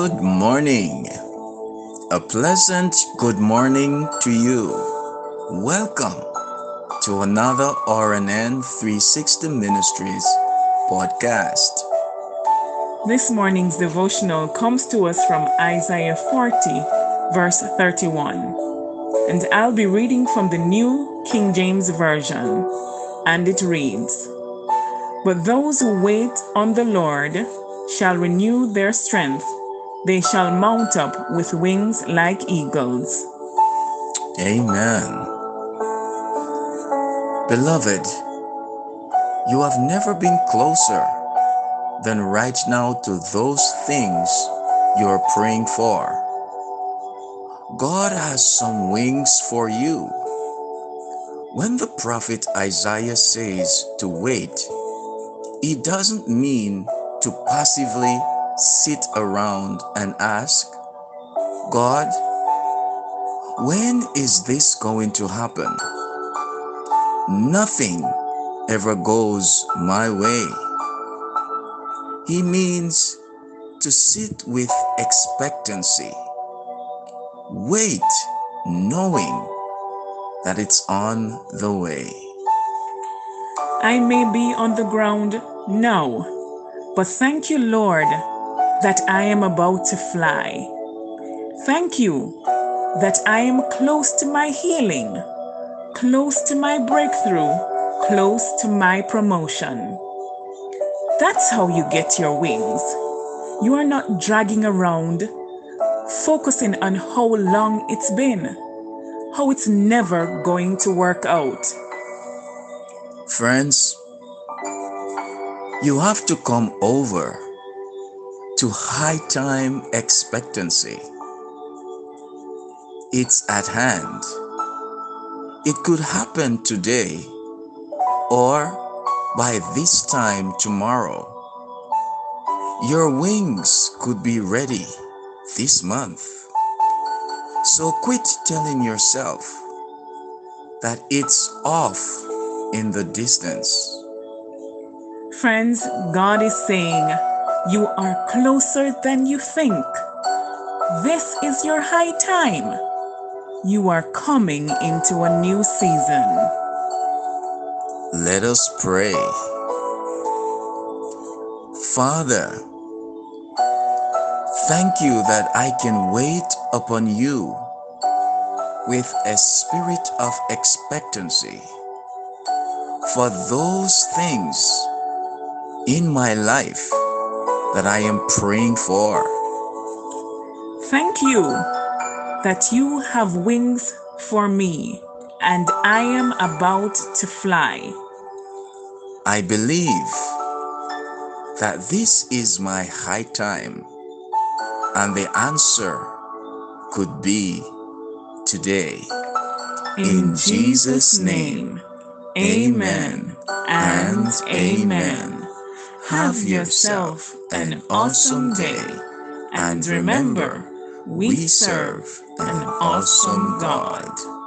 Good morning. A pleasant good morning to you. Welcome to another RNN 360 Ministries podcast. This morning's devotional comes to us from Isaiah 40, verse 31. And I'll be reading from the New King James Version, and it reads, "But those who wait on the Lord shall renew their strength. They shall mount up with wings like eagles." Amen. Beloved, you have never been closer than right now to those things you are praying for. God has some wings for you. When the prophet Isaiah says to wait, he doesn't mean to passively sit around and ask, "God, when is this going to happen?" Nothing ever goes my way. He means to sit with expectancy, wait knowing that it's on the way. I may be on the ground now, but thank you, Lord, that I am about to fly. Thank you that I am close to my healing, close to my breakthrough, close to my promotion. That's how you get your wings. You are not dragging around, focusing on how long it's been, how it's never going to work out. Friends, you have to come over to high time expectancy. It's at hand. It could happen today or by this time tomorrow. Your wings could be ready this month. So quit telling yourself that it's off in the distance. Friends, God is saying, you are closer than you think. This is your high time. You are coming into a new season. Let us pray. Father, thank you that I can wait upon you with a spirit of expectancy for those things in my life that I am praying for. Thank you that you have wings for me and I am about to fly. I believe that this is my high time, and the answer could be today. In Jesus' name, amen and amen. Have yourself an awesome day, and remember, we serve an awesome God.